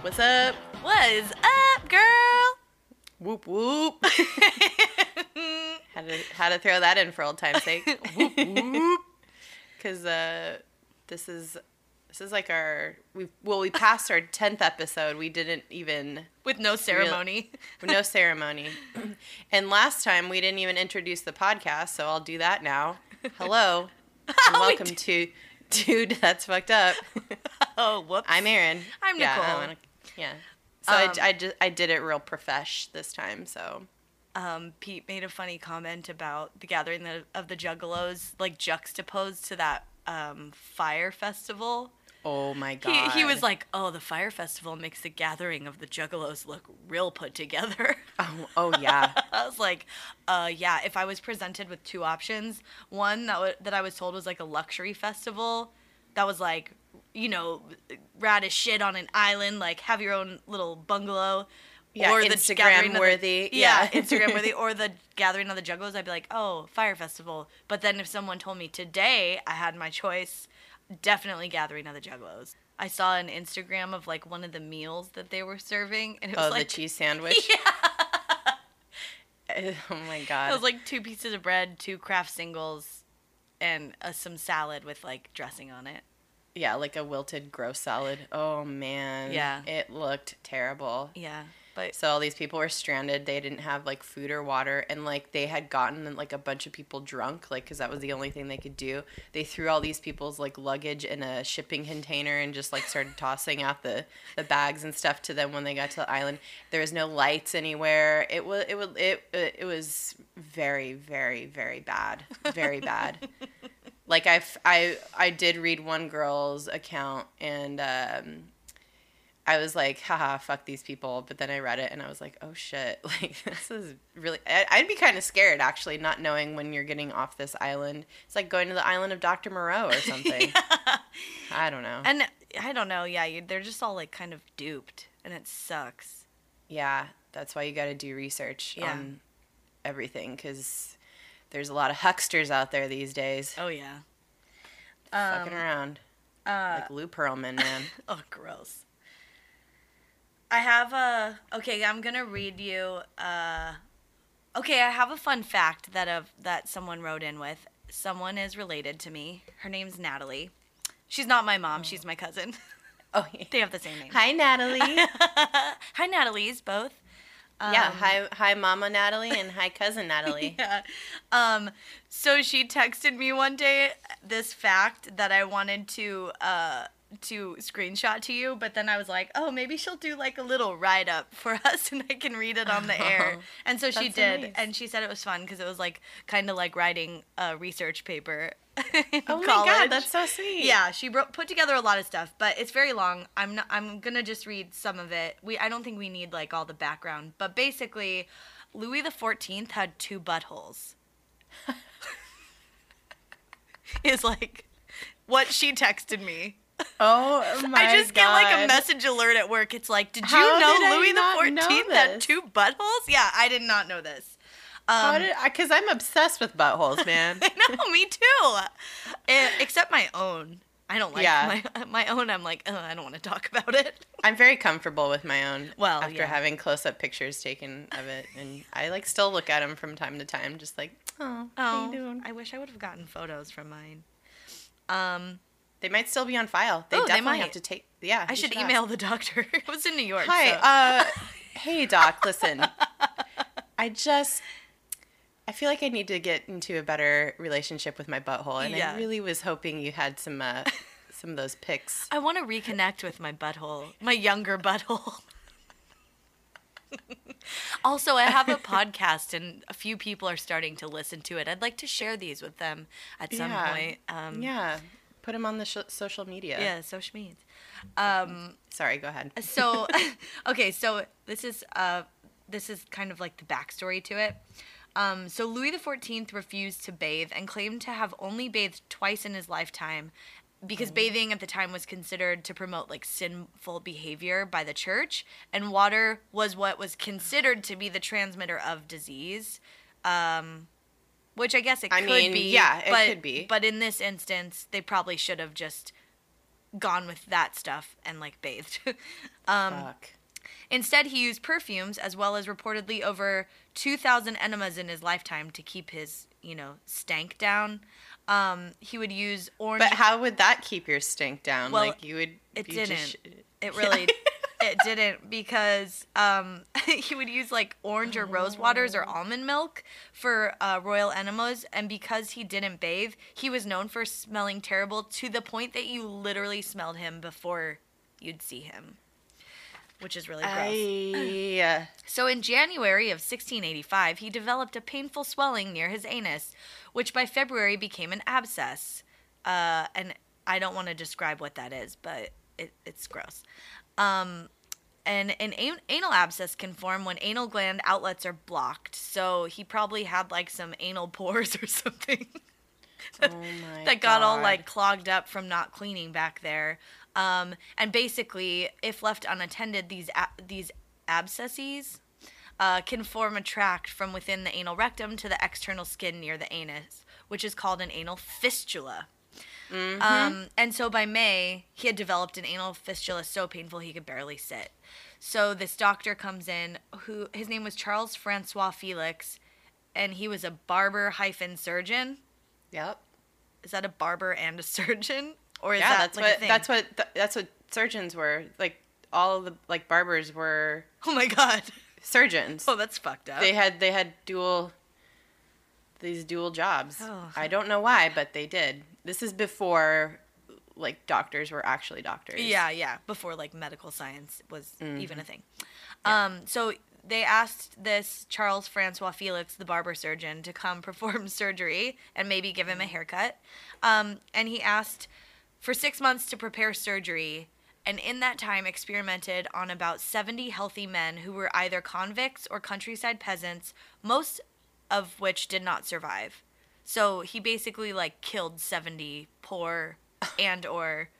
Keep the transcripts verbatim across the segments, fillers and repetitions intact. What's up? What's up, girl? Whoop, whoop. How to, how to throw that in for old time's sake. Whoop, whoop. Because uh, this is... This is like our, we well, we passed our tenth episode. We didn't even... With no ceremony. Real, no ceremony. And last time, we didn't even introduce the podcast, so I'll do that now. Hello, and welcome to Dude, That's Fucked Up. Oh, whoops. I'm Erin. I'm yeah, Nicole. I'm, yeah. So um, I, I, just, I did it real profesh this time, so... Um, Pete made a funny comment about the Gathering of the Juggalos, like, juxtaposed to that um, Fyre Festival. Oh, my God. He, he was like, oh, the Fyre Festival makes the Gathering of the Juggalos look real put together. Oh, oh yeah. I was like, uh, yeah, if I was presented with two options, one that, w- that I was told was like a luxury festival that was like, you know, rad as shit on an island, like have your own little bungalow. Yeah, or Instagram-worthy. Yeah, yeah. Instagram-worthy. Or the Gathering of the Juggalos, I'd be like, oh, Fyre Festival. But then if someone told me today I had my choice... Definitely Gathering of the Juggalos. I saw an Instagram of, like, one of the meals that they were serving. And it was oh, like, the cheese sandwich? Yeah. Oh, my God. It was, like, two pieces of bread, two Kraft singles, and uh, some salad with, like, dressing on it. Yeah, like a wilted gross salad. Oh, man. Yeah. It looked terrible. Yeah. But so all these people were stranded. They didn't have, like, food or water. And, like, they had gotten, like, a bunch of people drunk, like, because that was the only thing they could do. They threw all these people's, like, luggage in a shipping container and just, like, started tossing out the, the bags and stuff to them when they got to the island. There was no lights anywhere. It was, it was, it, it was very, very, very bad. Very bad. Like, I, I, I did read one girl's account, and um, I was like, haha, fuck these people. But then I read it, and I was like, oh, shit. Like, this is really – I'd be kind of scared, actually, not knowing when you're getting off this island. It's like going to the island of Doctor Moreau or something. Yeah. I don't know. And I don't know. Yeah, you, they're just all, like, kind of duped, and it sucks. Yeah, that's why you got to do research yeah. on everything because – there's a lot of hucksters out there these days. Oh, yeah. Um, fucking around. Uh, like Lou Pearlman, man. Oh, gross. I have a... Okay, I'm going to read you... Uh, okay, I have a fun fact that of, that someone wrote in with. Someone is related to me. Her name's Natalie. She's not my mom. Oh. She's my cousin. Oh, yeah. They have the same name. Hi, Natalie. Hi, Natalie's, both. Yeah, um, hi, hi, Mama Natalie, and hi, Cousin Natalie. Yeah. Um, so she texted me one day this fact that I wanted to uh to screenshot to you, but then I was like, oh, maybe she'll do like a little write up for us, and I can read it on the air. Oh, and so she did, nice. And she said it was fun because it was like kind of like writing a research paper. In oh my college. God, that's so sweet. Yeah, she bro- put together a lot of stuff, but it's very long. I'm not, I'm gonna just read some of it. We I don't think we need like all the background, but basically, Louis the fourteenth had two buttholes. Is like what she texted me. Oh my god! I just god. get like a message alert at work. It's like, did you How know did Louis the fourteenth had two buttholes? Yeah, I did not know this. Um, because I'm obsessed with buttholes, man. I know, me too. It, except my own. I don't like yeah. my my own. I'm like, I don't want to talk about it. I'm very comfortable with my own. Well, after yeah. having close-up pictures taken of it, and I like still look at them from time to time, just like, oh, oh how you doing? I wish I would have gotten photos from mine. Um, they might still be on file. They oh, definitely they have to take. Yeah, I should, should email ask. the doctor. It was in New York. Hi, so. uh, hey doc, listen, I just. I feel like I need to get into a better relationship with my butthole, and yeah. I really was hoping you had some uh, some of those pics. I want to reconnect with my butthole, my younger butthole. Also, I have a podcast, and a few people are starting to listen to it. I'd like to share these with them at some yeah. point. Um, yeah, put them on the sh- social media. Yeah, social media. Um, Sorry, go ahead. so, okay, so this is uh, this is kind of like the backstory to it. Um, so Louis the fourteenth refused to bathe and claimed to have only bathed twice in his lifetime because bathing at the time was considered to promote, like, sinful behavior by the church, and water was what was considered to be the transmitter of disease, um, which I guess it I could mean, be. yeah, it but, could be. But in this instance, they probably should have just gone with that stuff and, like, bathed. um, Fuck. Instead, he used perfumes as well as reportedly over two thousand enemas in his lifetime to keep his, you know, stank down. Um, he would use orange. But how would that keep your stink down? Well, like you would. It you didn't. Just... It really. It didn't, because um, he would use like orange or rose waters or almond milk for uh, royal enemas, and because he didn't bathe, he was known for smelling terrible to the point that you literally smelled him before you'd see him, which is really gross. I... So in January of sixteen eighty-five, he developed a painful swelling near his anus, which by February became an abscess. Uh, and I don't want to describe what that is, but it, it's gross. Um, and an anal abscess can form when anal gland outlets are blocked. So he probably had like some anal pores or something that, oh my that got God. all like clogged up from not cleaning back there. Um, and basically, if left unattended, these ab- these abscesses uh, can form a tract from within the anal rectum to the external skin near the anus, which is called an anal fistula. Mm-hmm. Um, and so by May, he had developed an anal fistula so painful he could barely sit. So this doctor comes in, who his name was Charles Francois Felix, and he was a barber hyphen surgeon. Yep. Is that a barber and a surgeon? Or is yeah, that that's like what a thing? that's what th- that's what surgeons were. Like all of the like barbers were Oh my God. Surgeons. Oh, that's fucked up. They had they had dual these dual jobs. Oh. I don't know why, but they did. This is before like doctors were actually doctors. Yeah, yeah, before like medical science was mm-hmm. even a thing. Yeah. Um so they asked this Charles Francois Felix, the barber surgeon, to come perform surgery and maybe give him a haircut. Um and he asked for six months to prepare surgery, and in that time experimented on about seventy healthy men who were either convicts or countryside peasants, most of which did not survive. So he basically, like, killed seventy poor and or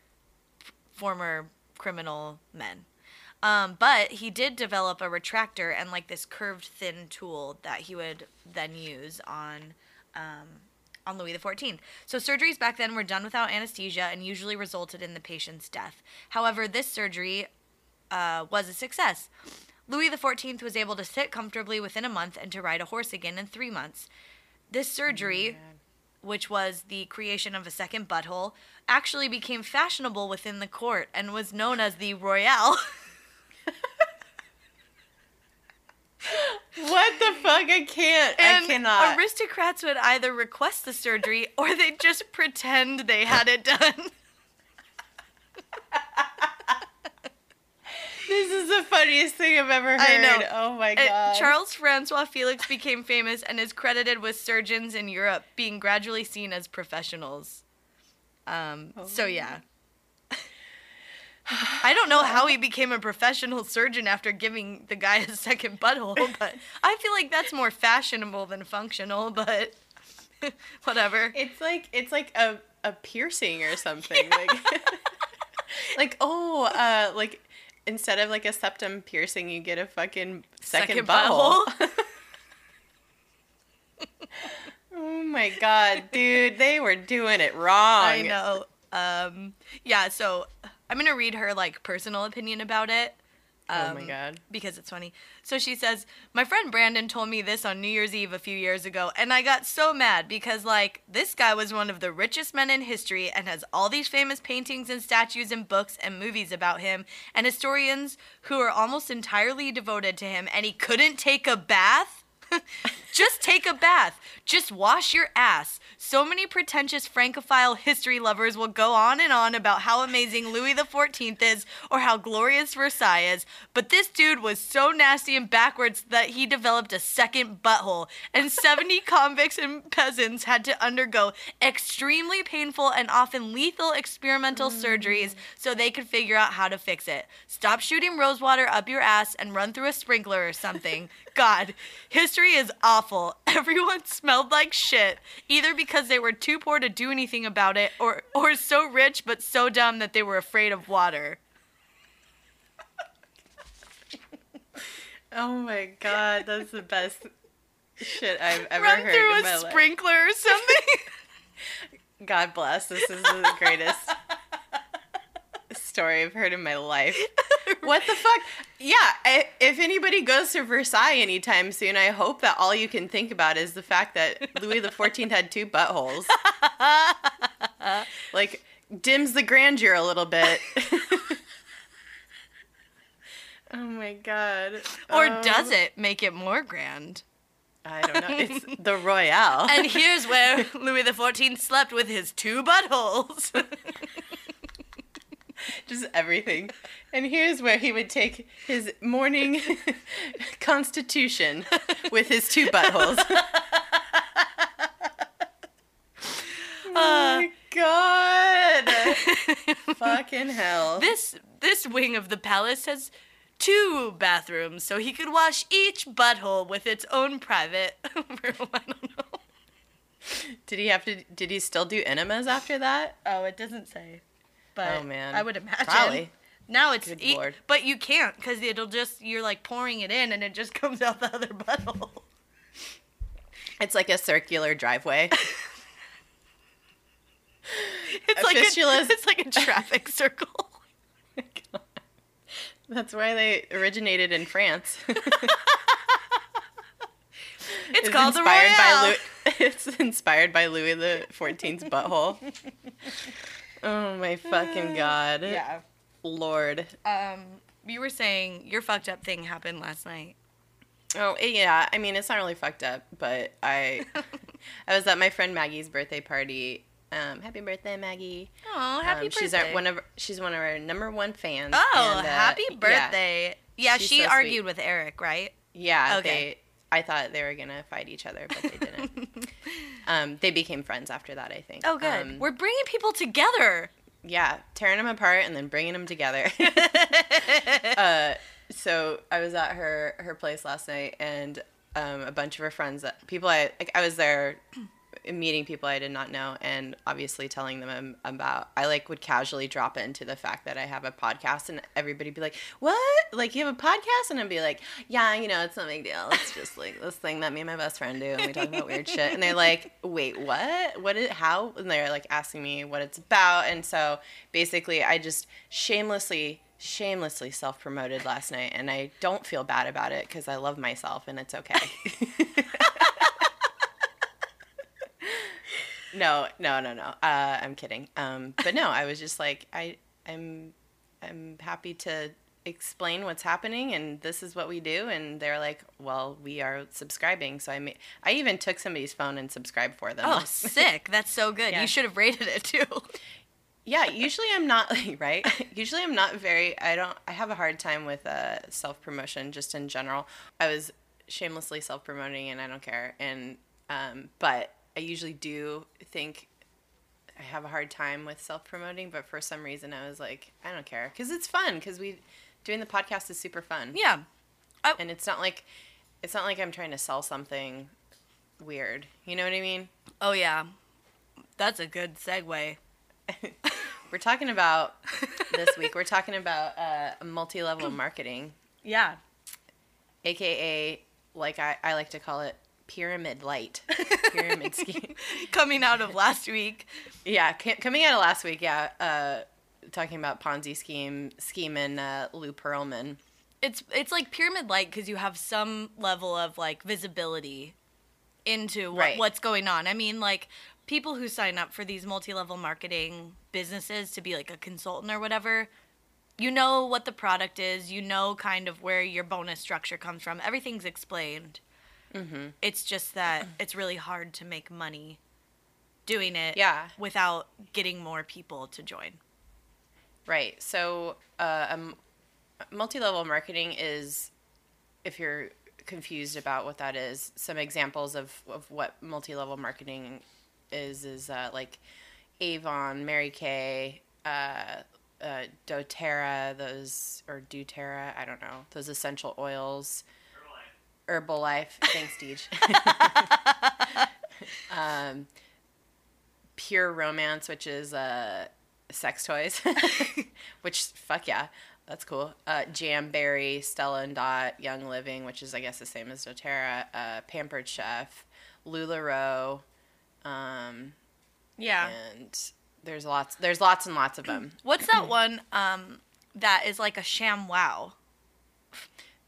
f- former criminal men. Um, but he did develop a retractor and, like, this curved, thin tool that he would then use on... Um, on Louis the fourteenth. So surgeries back then were done without anesthesia and usually resulted in the patient's death. However, this surgery uh, was a success. Louis the fourteenth was able to sit comfortably within a month and to ride a horse again in three months. This surgery, oh, which was the creation of a second butthole, actually became fashionable within the court and was known as the Royale. What the fuck? I can't. And I cannot. Aristocrats would either request the surgery or they'd just pretend they had it done. This is the funniest thing I've ever heard. I know. Oh my God. Uh, Charles Francois Felix became famous and is credited with surgeons in Europe being gradually seen as professionals. Um, oh. So yeah. I don't know how he became a professional surgeon after giving the guy a second butthole, but I feel like that's more fashionable than functional, but whatever. It's like it's like a, a piercing or something. Yeah. Like, like oh, uh, like instead of like a septum piercing, you get a fucking second, second butthole. butthole. Oh my God, dude, they were doing it wrong. I know. Um, yeah, so... I'm going to read her, like, personal opinion about it. Um, oh, my God. Because it's funny. So she says, my friend Brandon told me this on New Year's Eve a few years ago, and I got so mad because, like, this guy was one of the richest men in history and has all these famous paintings and statues and books and movies about him and historians who are almost entirely devoted to him, and he couldn't take a bath? Just take a bath. Just wash your ass. So many pretentious Francophile history lovers will go on and on about how amazing Louis the fourteenth is or how glorious Versailles is, but this dude was so nasty and backwards that he developed a second butthole, and seventy convicts and peasants had to undergo extremely painful and often lethal experimental mm. surgeries so they could figure out how to fix it. Stop shooting rosewater up your ass and run through a sprinkler or something. God, history is awful. Everyone smelled like shit, either because they were too poor to do anything about it or, or so rich but so dumb that they were afraid of water. Oh my God, that's the best shit I've ever Run heard in my life. Run through a sprinkler or something. God bless, this is the greatest. story I've heard in my life. What the fuck? Yeah, I, if anybody goes to Versailles anytime soon, I hope that all you can think about is the fact that Louis the fourteenth had two buttholes. Like, dims the grandeur a little bit. Oh, my God. Or um, does it make it more grand? I don't know. It's the Royale. And here's where Louis the fourteenth slept with his two buttholes. Just everything. And here's where he would take his morning constitution with his two buttholes. Oh, my God. Fucking hell. This, this wing of the palace has... two bathrooms, so he could wash each butthole with its own private room. I don't know. Did he have to? Did he still do enemas after that? Oh, it doesn't say. But oh man, I would imagine. Probably. Now it's good e- Lord. But you can't because it'll just you're like pouring it in and it just comes out the other butthole. It's like a circular driveway. It's a like fistula- a, it's like a traffic circle. Oh, that's why they originated in France. It's, it's called the Royale. By Louis, it's inspired by Louis the fourteenth's butthole. Oh my fucking God. Yeah. Lord. Um, you were saying your fucked up thing happened last night. Oh yeah, I mean it's not really fucked up, but I, I was at my friend Maggie's birthday party. Um, happy birthday, Maggie. Oh, happy um, birthday. She's our, one of she's one of our number one fans. Oh, and, uh, happy birthday. Yeah, yeah she so argued sweet. With Eric, right? Yeah. Okay. They, I thought they were going to fight each other, but they didn't. um, they became friends after that, I think. Oh, good. Um, we're bringing people together. Yeah, tearing them apart and then bringing them together. uh, so I was at her, her place last night, and um, a bunch of her friends, that, people I like, I was there... meeting people I did not know and obviously telling them about, I like would casually drop into the fact that I have a podcast and everybody'd be like, what? Like you have a podcast? And I'd be like, yeah, you know, it's no big deal. It's just like this thing that me and my best friend do and we talk about weird shit. And they're like, wait, what? What is, how? And they're like asking me what it's about. And so basically I just shamelessly, shamelessly self-promoted last night and I don't feel bad about it because I love myself and it's okay. No, no, no, no. Uh, I'm kidding. Um, but no, I was just like, I, I'm, I'm happy to explain what's happening, and this is what we do. And they're like, well, we are subscribing. So I, ma- I even took somebody's phone and subscribed for them. Oh, sick! That's so good. Yeah. You should have rated it too. Yeah. Usually I'm not like, right. Usually I'm not very. I don't. I have a hard time with uh, self promotion just in general. I was shamelessly self promoting, and I don't care. And um, but. I usually do think I have a hard time with self-promoting, but for some reason I was like, I don't care. Because it's fun, because we doing the podcast is super fun. Yeah. I, and it's not like it's not like I'm trying to sell something weird. You know what I mean? Oh, yeah. That's a good segue. We're talking about, this week, we're talking about uh, multi-level marketing. Yeah. A K A, like I, I like to call it, pyramid light. Pyramid scheme. Coming out of last week. Yeah, coming out of last week, yeah. Uh, talking about Ponzi scheme, scheme and uh, Lou Pearlman. It's it's like pyramid light because you have some level of, like, visibility into what, right. what's going on. I mean, like, people who sign up for these multi-level marketing businesses to be, like, a consultant or whatever, you know what the product is. You know kind of where your bonus structure comes from. Everything's explained. Mm-hmm. It's just that it's really hard to make money doing it yeah. without getting more people to join. Right. So uh, um, multi-level marketing is, if you're confused about what that is, some examples of, of what multi-level marketing is, is uh, like Avon, Mary Kay, uh, uh, doTERRA, those, or doTERRA, I don't know, those essential oils. Herbalife, thanks, Deej. um, Pure Romance, which is uh, sex toys, which, fuck yeah, that's cool. Uh, Jamberry, Stella and Dot, Young Living, which is, I guess, the same as doTERRA, uh, Pampered Chef, LuLaRoe. Um, yeah. And There's lots. There's lots and lots of them. What's that one um, that is like a sham wow?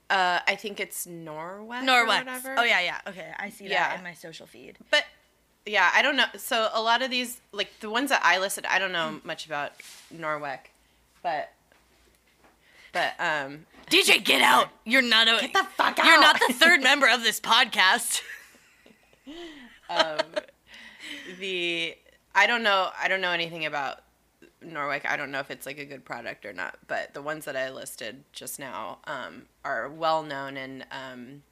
Uh, I think it's Norwex. Norwex. Or oh yeah, yeah. Okay, I see yeah. that in my social feed. But yeah, I don't know. So a lot of these, like the ones that I listed, I don't know much about Norwex, but. But um, D J, get out! You're not a get the fuck out! You're not the third member of this podcast. um, the I don't know. I don't know anything about Norwex. I don't know if it's like a good product or not. But the ones that I listed just now um, are well known and um,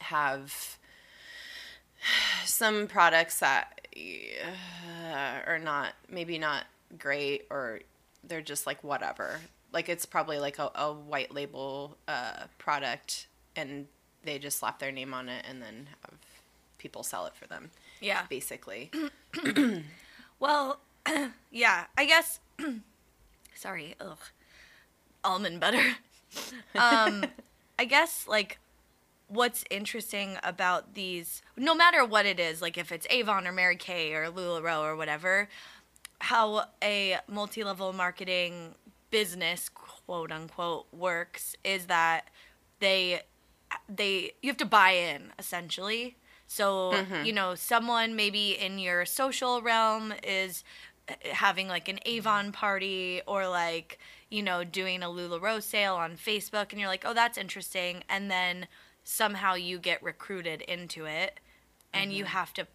have some products that uh, are not maybe not great or they're just like whatever. Like, it's probably, like, a, a white label uh, product, and they just slap their name on it and then have people sell it for them. Yeah. Basically. Well, yeah, I guess, sorry, ugh, almond butter. Um, I guess, like, what's interesting about these, no matter what it is, like, if it's Avon or Mary Kay or LuLaRoe or whatever, how a multi-level marketing business, quote unquote, works is that they they you have to buy in essentially. So mm-hmm. you know, someone maybe in your social realm is having like an Avon party or like you know doing a LuLaRoe sale on Facebook, and you're like, oh, that's interesting, and then somehow you get recruited into it, and mm-hmm. you have to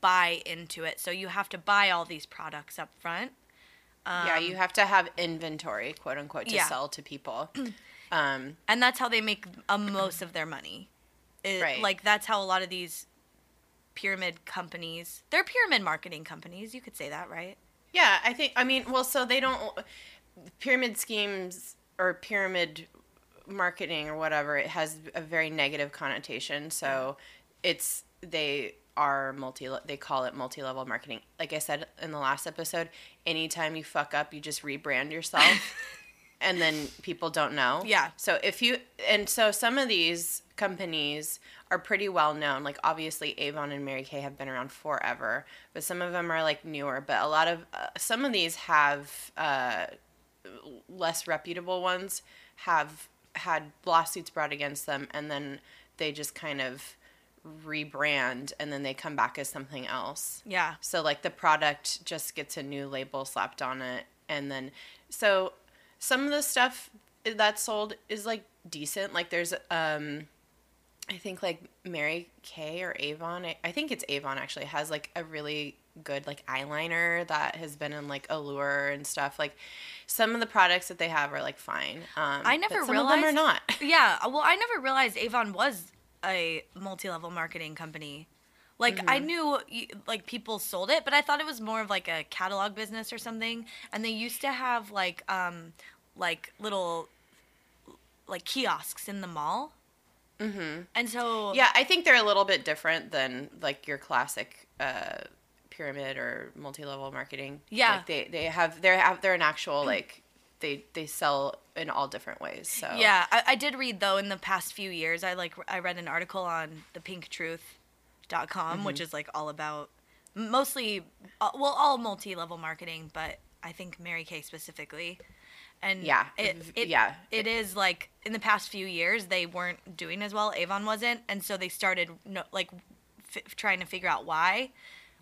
buy into it. So you have to buy all these products up front. Um, yeah, you have to have inventory, quote unquote, to yeah. sell to people. Um, and that's how they make a most of their money. It, right. Like, that's how a lot of these pyramid companies, they're pyramid marketing companies. You could say that, right? Yeah, I think, I mean, well, so they don't, pyramid schemes or pyramid marketing or whatever, it has a very negative connotation. So it's, they... are multi they call it multi-level marketing. Like I said in the last episode, anytime you fuck up, you just rebrand yourself and then people don't know. Yeah. So if you and so some of these companies are pretty well known. Like obviously Avon and Mary Kay have been around forever, but some of them are like newer, but a lot of uh, some of these have uh less reputable ones have had lawsuits brought against them, and then they just kind of rebrand and then they come back as something else. Yeah. So like the product just gets a new label slapped on it, and then so some of the stuff that's sold is like decent. Like there's um I think like Mary Kay or Avon, I, I think it's Avon actually, has like a really good like eyeliner that has been in like Allure and stuff. Like some of the products that they have are like fine. Um I never but some realized of them are not. Yeah. Well, I never realized Avon was a multi-level marketing company. Like mm-hmm. I knew like people sold it, but I thought it was more of like a catalog business or something. And they used to have like um like little like kiosks in the mall. Mm-hmm. And so yeah, I think they're a little bit different than like your classic uh pyramid or multi-level marketing. Yeah. Like they they have they have they're an actual like They they sell in all different ways. So yeah, I, I did read though in the past few years. I like I read an article on the pink truth dot com, mm-hmm. which is like all about mostly uh, well all multi-level marketing, but I think Mary Kay specifically. And yeah, it, it yeah it is like in the past few years they weren't doing as well. Avon wasn't, and so they started no, like f- trying to figure out why.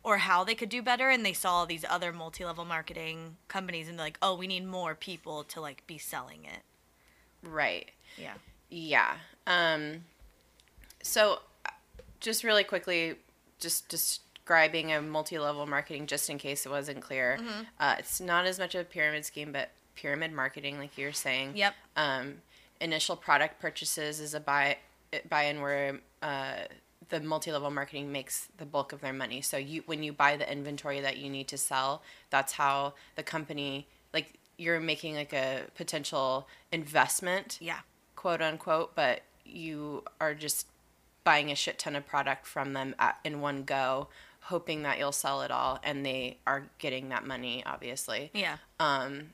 Or how they could do better, and they saw these other multi-level marketing companies, and they're like, oh, we need more people to, like, be selling it. Right. Yeah. Yeah. Um, so just really quickly, just describing a multi-level marketing, just in case it wasn't clear. Mm-hmm. Uh, it's not as much of a pyramid scheme, but pyramid marketing, like you were saying. Yep. Um, initial product purchases is a buy, buy-in where... Uh, the multi-level marketing makes the bulk of their money. So you, when you buy the inventory that you need to sell, that's how the company, like you're making like a potential investment, yeah, quote unquote, but you are just buying a shit ton of product from them at, in one go, hoping that you'll sell it all. And they are getting that money, obviously. Yeah. Um,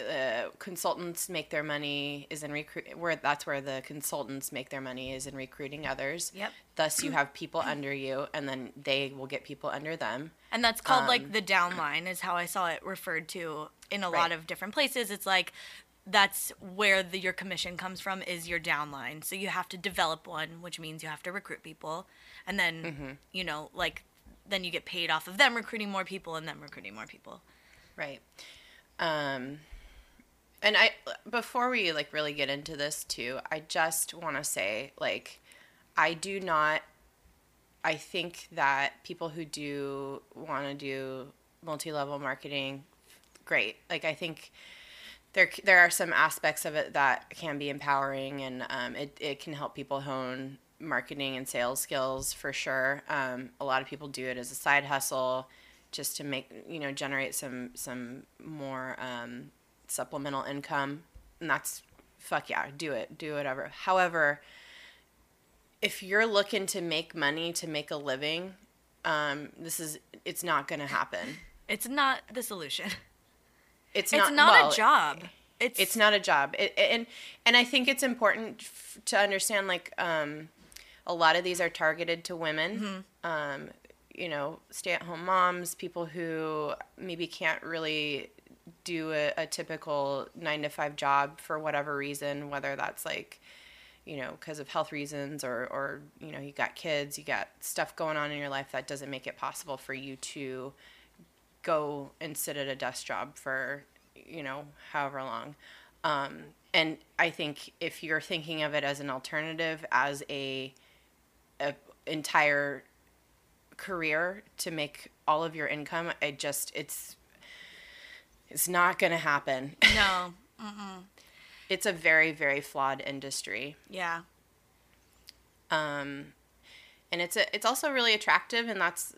uh, consultants make their money is in recruit where that's where the consultants make their money is in recruiting others. Yep. Thus, you have people under you, and then they will get people under them. And that's called um, like the downline, is how I saw it referred to in a right. lot of different places. It's like that's where the, your commission comes from, is your downline. So you have to develop one, which means you have to recruit people, and then mm-hmm. you know, like then you get paid off of them recruiting more people and them recruiting more people. Right. Um, and I, before we like really get into this too, I just want to say, like, I do not, I think that people who do want to do multi-level marketing, great. Like, I think there, there are some aspects of it that can be empowering, and, um, it, it can help people hone marketing and sales skills for sure. Um, a lot of people do it as a side hustle, just to make, you know, generate some some more um, supplemental income. And that's, fuck yeah, do it, do whatever. However, if you're looking to make money to make a living, um, this is, it's not going to happen. It's not the solution. It's not, it's not well, a job. It's it's not a job. It, and, and I think it's important f- to understand, like, um, a lot of these are targeted to women. Mm-hmm. Um you know, stay-at-home moms, people who maybe can't really do a, a typical nine to five job for whatever reason, whether that's, like, you know, because of health reasons or, or, you know, you got kids, you got stuff going on in your life that doesn't make it possible for you to go and sit at a desk job for, you know, however long. Um, and I think if you're thinking of it as an alternative, as a, a entire career to make all of your income, it just, it's, it's not going to happen. No. Mm-mm. It's a very, very flawed industry. Yeah. Um, and it's a, it's also really attractive. And that's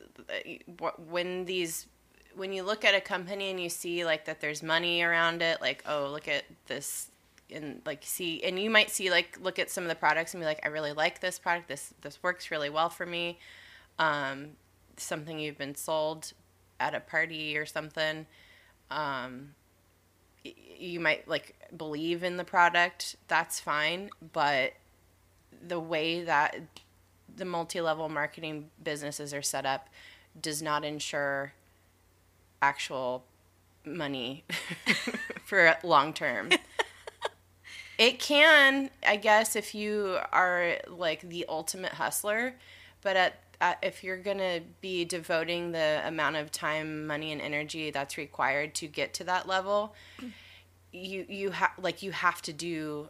when these, when you look at a company and you see, like, that there's money around it, like, oh, look at this, and like, see, and you might see, like, look at some of the products and be like, I really like this product. This, this works really well for me. Um, something you've been sold at a party or something. Um, y- you might, like, believe in the product. That's fine. But the way that the multi-level marketing businesses are set up does not ensure actual money for long term. It can, I guess, if you are, like, the ultimate hustler, but at Uh, if you're going to be devoting the amount of time, money, and energy that's required to get to that level, you you ha- like you have to do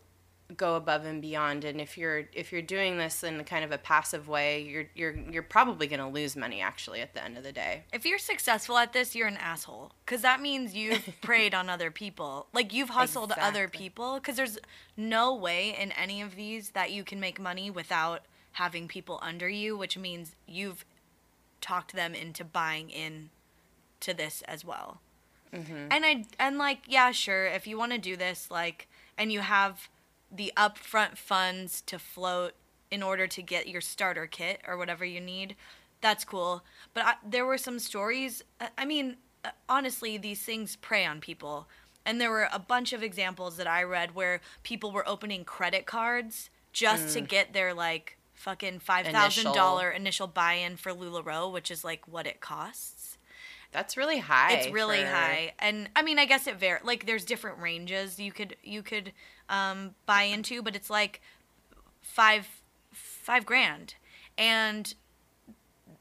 go above and beyond. And if you're if you're doing this in kind of a passive way, you're you're you're probably going to lose money, actually, at the end of the day. If you're successful at this, you're an asshole, because that means you've preyed on other people. Like, you've hustled exactly. other people, because there's no way in any of these that you can make money without having people under you, which means you've talked them into buying in to this as well. Mm-hmm. And I and like, yeah, sure, if you want to do this, like, and you have the upfront funds to float in order to get your starter kit or whatever you need, that's cool. But I, there were some stories. I mean, honestly, these things prey on people, and there were a bunch of examples that I read where people were opening credit cards just mm. to get their, like, fucking five thousand dollars initial. initial buy-in for LuLaRoe, which is, like, what it costs. That's really high. It's really for... high. And, I mean, I guess it varies. Like, there's different ranges you could you could um, buy into, but it's, like, five five grand. And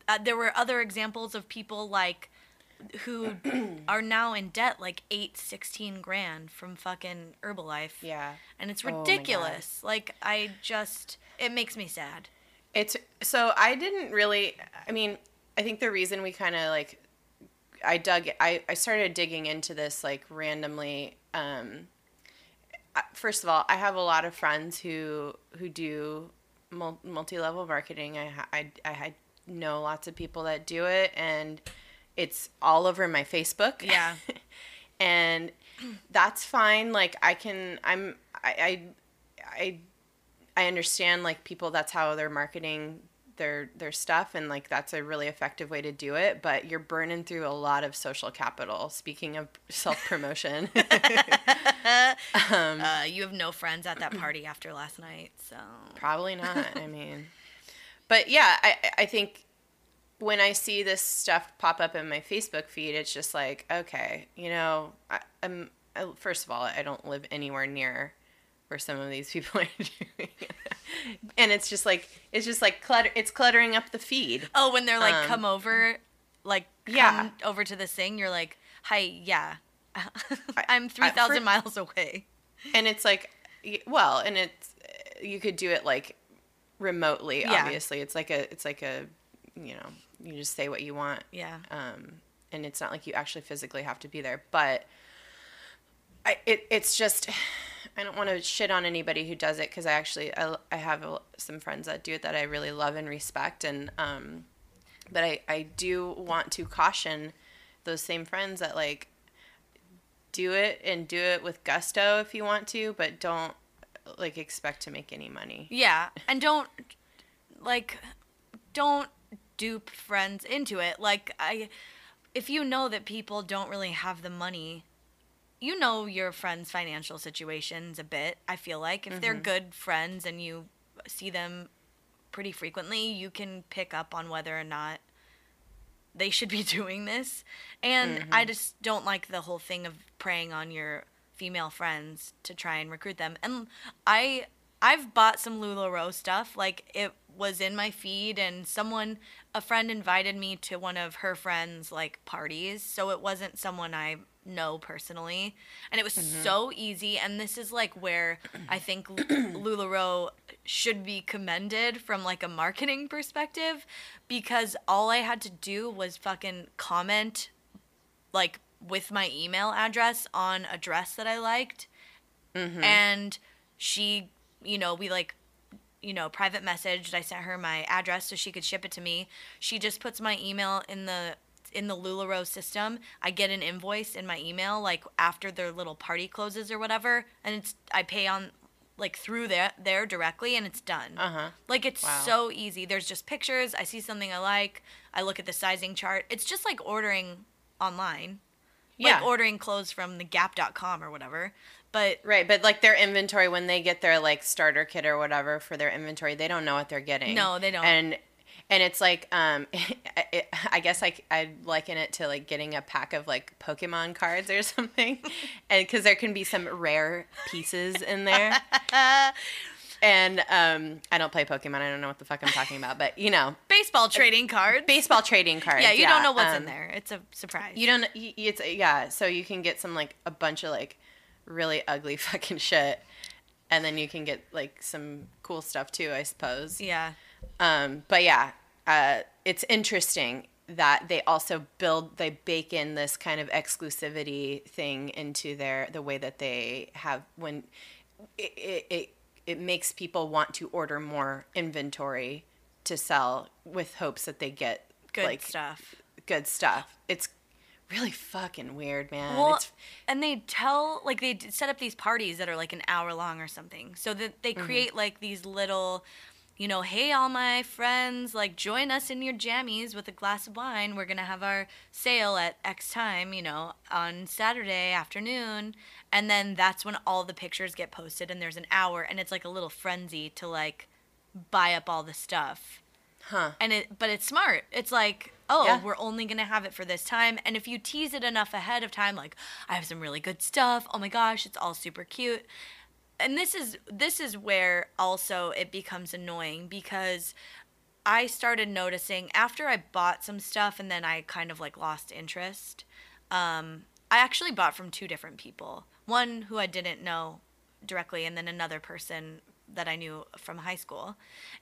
uh, there were other examples of people, like, who are now in debt, like, eight, sixteen grand from fucking Herbalife. Yeah. And it's ridiculous. Oh, like, I just... It makes me sad. It's so I didn't really, I mean, I think the reason we kind of like, I dug, I, I started digging into this like randomly. Um, first of all, I have a lot of friends who, who do multi-level marketing. I, I, I know lots of people that do it, and it's all over my Facebook. Yeah. And that's fine. Like I can, I'm, I, I, I I understand, like, people, that's how they're marketing their their stuff, and like that's a really effective way to do it, but you're burning through a lot of social capital. Speaking of self-promotion. um, uh, you have no friends at that party after last night, so. Probably not, I mean. But yeah, I, I think when I see this stuff pop up in my Facebook feed, it's just like, okay, you know, I, I'm, I, first of all, I don't live anywhere near where some of these people are doing it. And it's just like, it's just like clutter, it's cluttering up the feed. Oh, when they're like, um, come over, like, come yeah. over to this thing, you're like, hi, yeah, I'm three thousand miles away. And it's like, well, and it's, you could do it like remotely, yeah. obviously. It's like a, it's like a, you know, you just say what you want. Yeah. Um, and it's not like you actually physically have to be there, but I, it, it's just, I don't want to shit on anybody who does it, because I actually I, I have a, some friends that do it that I really love and respect, and um, but I, I do want to caution those same friends that like do it and do it with gusto if you want to, but don't like expect to make any money. Yeah, and don't like don't dupe friends into it. Like I, if you know that people don't really have the money. You know your friends' financial situations a bit, I feel like. If mm-hmm. they're good friends and you see them pretty frequently, you can pick up on whether or not they should be doing this. And mm-hmm. I just don't like the whole thing of preying on your female friends to try and recruit them. And I, I've bought some LuLaRoe stuff. Like, it was in my feed, and someone, a friend invited me to one of her friends' like parties. So it wasn't someone I... no personally, and it was mm-hmm. so easy. And this is like where I think LuLaRoe should be commended from like a marketing perspective, because all I had to do was fucking comment like with my email address on a dress that I liked, mm-hmm. and she, you know, we like, you know, private messaged. I sent her my address so she could ship it to me. She just puts my email in the in the LuLaRoe system. I get an invoice in my email, like after their little party closes or whatever, and it's I pay on, like through there there directly, and it's done. Uh huh. Like it's wow. so easy. There's just pictures. I see something I like. I look at the sizing chart. It's just like ordering online, yeah. like ordering clothes from the Gap dot com or whatever. But right, but like their inventory, when they get their like starter kit or whatever for their inventory, they don't know what they're getting. No, they don't. And And it's like, um, it, it, I guess I, I liken it to like getting a pack of like Pokemon cards or something, and because there can be some rare pieces in there. And um, I don't play Pokemon. I don't know what the fuck I'm talking about, but you know, baseball trading cards. Baseball trading cards. Yeah, you yeah. don't know what's um, in there. It's a surprise. You don't. It's yeah. So you can get some like a bunch of like really ugly fucking shit, and then you can get like some cool stuff too, I suppose. Yeah. Um, but yeah. Uh, it's interesting that they also build, they bake in this kind of exclusivity thing into their, the way that they have, when it, it, it, it makes people want to order more inventory to sell with hopes that they get good like, stuff, good stuff. It's really fucking weird, man. Well, it's... and they tell, like they set up these parties that are like an hour long or something, so that they create mm-hmm. like these little, you know, hey, all my friends, like, join us in your jammies with a glass of wine. We're going to have our sale at X time, you know, on Saturday afternoon. And then that's when all the pictures get posted, and there's an hour, and it's like a little frenzy to, like, buy up all the stuff. Huh. And it, but it's smart. It's like, oh, yeah. we're only going to have it for this time. And if you tease it enough ahead of time, like, I have some really good stuff. Oh, my gosh, it's all super cute. And this is this is where also it becomes annoying, because I started noticing after I bought some stuff and then I kind of like lost interest. Um, I actually bought from two different people, one who I didn't know directly and then another person that I knew from high school.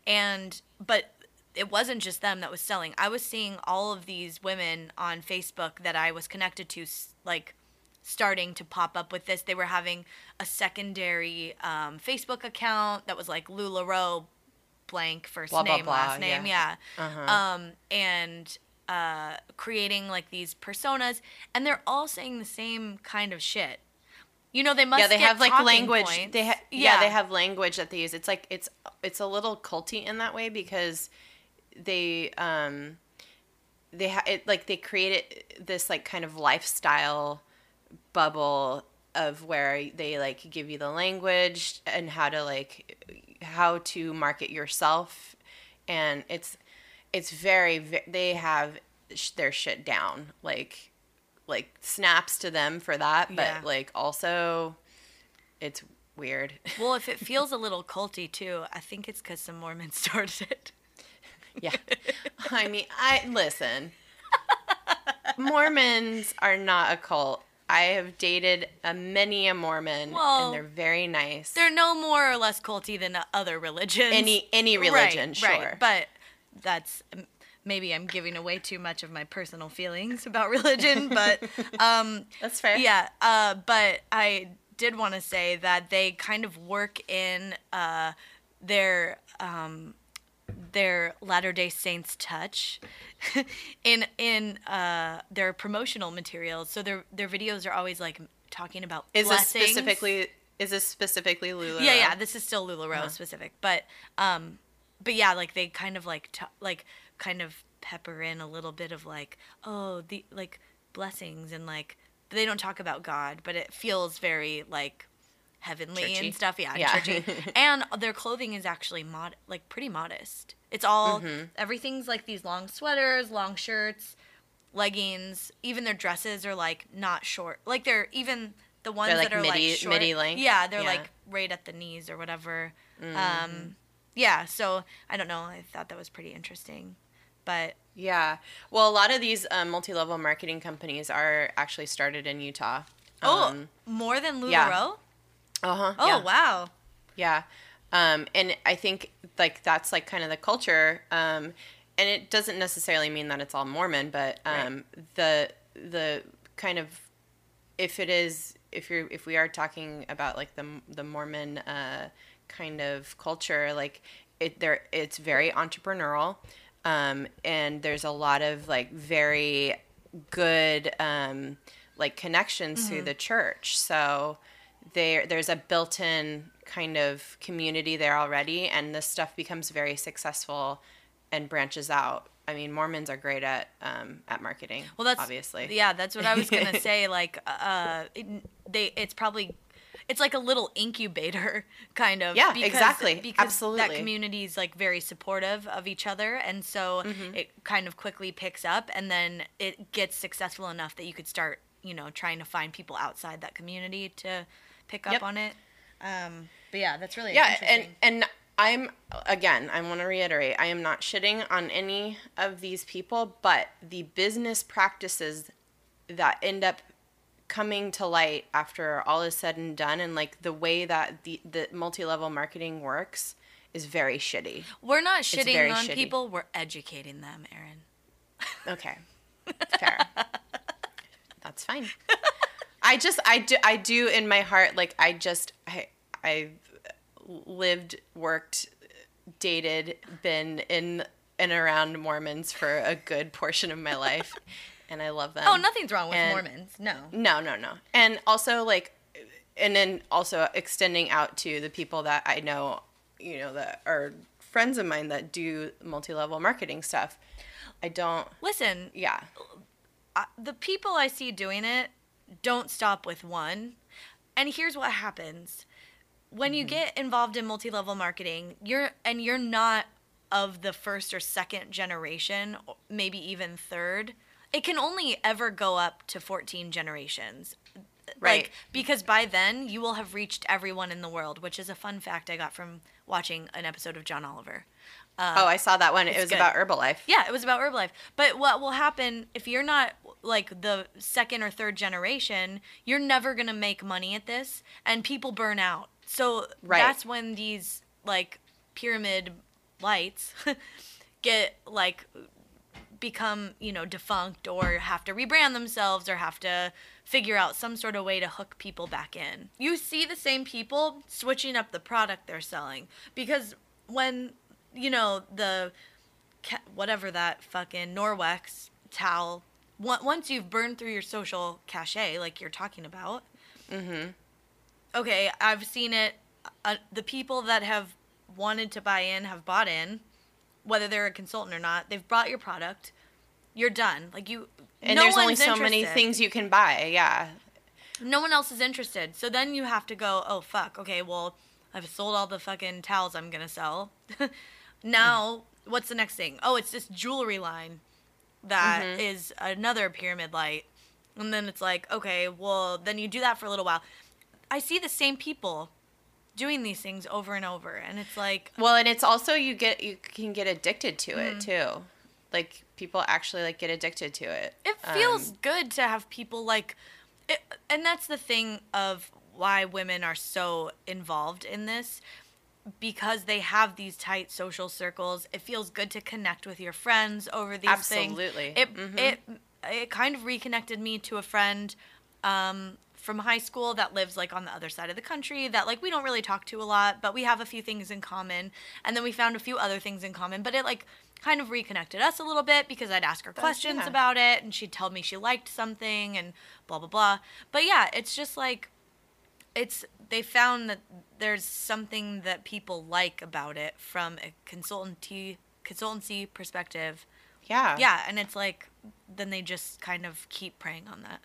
And but it wasn't just them that was selling. I was seeing all of these women on Facebook that I was connected to, like, starting to pop up with this. They were having a secondary um, Facebook account that was like LuLaRoe blank first blah, name, blah, blah, last name. Yeah. yeah. Uh-huh. Um, and uh, creating like these personas. And they're all saying the same kind of shit. You know, they must yeah, they get have like language. Points. They ha- yeah. yeah, they have language that they use. It's like, it's, it's a little culty in that way, because they um they ha- it, like they created this like kind of lifestyle bubble of where they like give you the language and how to like how to market yourself, and it's it's very they have their shit down, like like snaps to them for that, but yeah. like also it's weird. Well, if it feels a little culty too, I think it's because some Mormons started it. Yeah. I mean, I listen. Mormons are not a cult. I have dated a many a Mormon, well, and they're very nice. They're no more or less culty than other religions. Any any religion, right, sure. Right. But that's maybe I'm giving away too much of my personal feelings about religion, but um, that's fair. Yeah, uh, but I did want to say that they kind of work in uh, their. Um, their Latter-day Saints touch in in uh, their promotional materials. So their their videos are always like talking about is blessings. This specifically is this specifically LuLaRoe? Yeah, yeah, this is still LuLaRoe uh-huh. specific, but um but yeah, like they kind of like t- like kind of pepper in a little bit of like oh the like blessings and like they don't talk about God, but it feels very like heavenly churchy. And stuff, yeah, yeah. churchy. And their clothing is actually mod, like pretty modest. It's all mm-hmm. everything's like these long sweaters, long shirts, leggings. Even their dresses are like not short. Like they're even the ones they're, like, that are midi, like short, midi length. Yeah, they're yeah. like right at the knees or whatever. Mm-hmm. Um, yeah. So I don't know. I thought that was pretty interesting, but yeah. Well, a lot of these um, multi-level marketing companies are actually started in Utah. Um, oh, more than LuLaRoe. Yeah. Uh-huh. Oh, yeah. Wow. Yeah. Um, and I think like that's like kind of the culture. Um, and it doesn't necessarily mean that it's all Mormon, but um, right. the the kind of if it is if you're if we are talking about like the the Mormon uh, kind of culture, like it there it's very entrepreneurial. Um, and there's a lot of like very good um, like connections mm-hmm. through the church. So There, there's a built-in kind of community there already, and this stuff becomes very successful and branches out. I mean, Mormons are great at um, at marketing. Well, that's obviously, yeah, that's what I was gonna say. Like, uh, it, they, it's probably, it's like a little incubator kind of. Yeah, because, exactly. Because absolutely, that community is like very supportive of each other, and so mm-hmm. it kind of quickly picks up, and then it gets successful enough that you could start, you know, trying to find people outside that community to pick up yep. on it. Um, but yeah, that's really yeah, interesting. Yeah, and, and I'm, again, I want to reiterate, I am not shitting on any of these people, but the business practices that end up coming to light after all is said and done and, like, the way that the, the multi-level marketing works is very shitty. We're not shitting on shitty. people. We're educating them, Erin. Okay. Fair. That's fine. I just, I do, I do in my heart, like, I just, I, I've lived, worked, dated, been in and around Mormons for a good portion of my life, and I love them. Oh, nothing's wrong with and Mormons, no. No, no, no. And also, like, and then also extending out to the people that I know, you know, that are friends of mine that do multi-level marketing stuff. I don't. Listen. Yeah. I, the people I see doing it, don't stop with one. And here's what happens. When you mm-hmm. get involved in multi-level marketing, you're and you're not of the first or second generation, maybe even third, it can only ever go up to fourteen generations. Right. Like, because by then, you will have reached everyone in the world, which is a fun fact I got from watching an episode of John Oliver. Uh, oh, I saw that one. It was good. About Herbalife. Yeah, it was about Herbalife. But what will happen if you're not like the second or third generation, you're never going to make money at this and people burn out. So right. that's when these like pyramid lights get like become, you know, defunct or have to rebrand themselves or have to figure out some sort of way to hook people back in. You see the same people switching up the product they're selling because when you know, the whatever that fucking Norwex towel, once you've burned through your social cachet, like you're talking about, mm-hmm. okay, I've seen it. Uh, the people that have wanted to buy in have bought in. whether they're a consultant or not, they've brought your product, you're done. Like you, and no there's only so interested. many things you can buy. Yeah, no one else is interested. So then you have to go, oh fuck, okay, well, I've sold all the fucking towels I'm gonna sell. Now what's the next thing? Oh, it's this jewelry line that mm-hmm. is another pyramid light. And then it's like, okay, well, then you do that for a little while. I see the same people doing these things over and over, and it's like, well, and it's also you get you can get addicted to mm-hmm. it too. Like people actually like get addicted to it. It feels um, good to have people like it, and that's the thing of why women are so involved in this, because they have these tight social circles. It feels good to connect with your friends over these absolutely. things. Absolutely. It mm-hmm. it it kind of reconnected me to a friend um from high school that lives like on the other side of the country that like we don't really talk to a lot, but we have a few things in common. And then we found a few other things in common, but it like kind of reconnected us a little bit because I'd ask her That's, questions yeah. about it, and she'd tell me she liked something and blah, blah, blah. But yeah, it's just like, it's, they found that there's something that people like about it from a consultancy, consultancy perspective. Yeah. Yeah. And it's like, then they just kind of keep preying on that.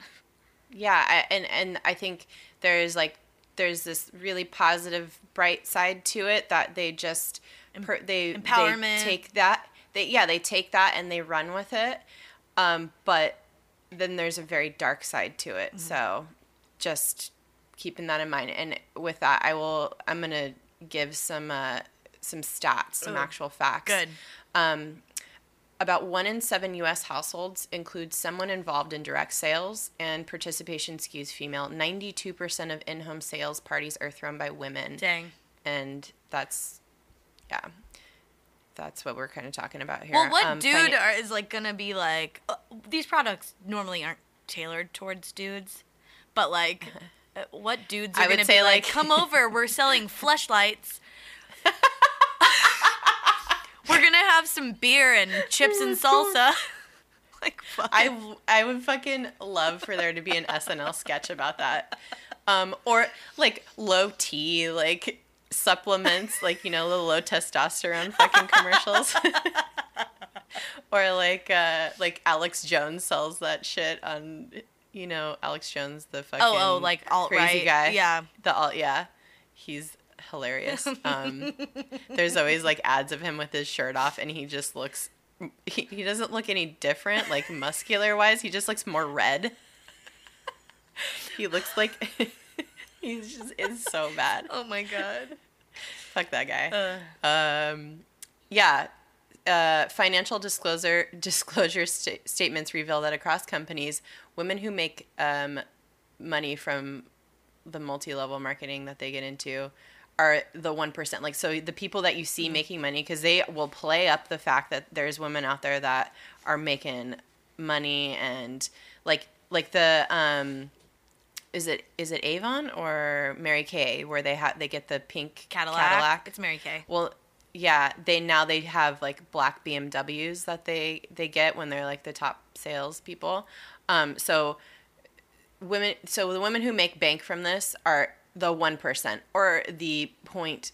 Yeah, I, and, and I think there's, like, there's this really positive, bright side to it that they just, per, they, Empowerment. they take that, they, yeah, they take that and they run with it, um, but then there's a very dark side to it, mm-hmm. so just keeping that in mind, and with that, I will, I'm going to give some, uh, some stats, some Ooh, actual facts. Good. Um, About one in seven U S households includes someone involved in direct sales, and participation skews female. ninety-two percent of in-home sales parties are thrown by women. Dang. And that's, yeah, that's what we're kind of talking about here. Well, what um, dude find- are, is, like, going to be like, uh, these products normally aren't tailored towards dudes, but, like, what dudes are going to be like, like, come over, we're selling Fleshlights. We're going to have some beer and chips and salsa. Like, fuck. I, I would fucking love for there to be an S N L sketch about that. Um, or, like, low tea, like, supplements, like, you know, the low testosterone fucking commercials. Or, like, uh, like Alex Jones sells that shit on, you know, Alex Jones, the fucking oh, oh, like alt-right. crazy guy. Yeah. The alt, yeah. He's... hilarious. Um, there's always like ads of him with his shirt off, and he just looks, he, he doesn't look any different, like muscular wise. He just looks more red. He looks like, he's just, it's so bad. Oh my God. Fuck that guy. Uh. Um, yeah. Uh, financial disclosure, disclosure st- statements reveal that across companies, women who make um, money from the multi-level marketing that they get into are the one percent. Like, so the people that you see mm-hmm. making money, because they will play up the fact that there's women out there that are making money, and like, like the, um, is it, is it Avon or Mary Kay where they have, they get the pink Cadillac. Cadillac? It's Mary Kay. Well, yeah, they, now they have like black B M Ws that they, they get when they're like the top sales people. Um, so women, so the women who make bank from this are the one percent or the point,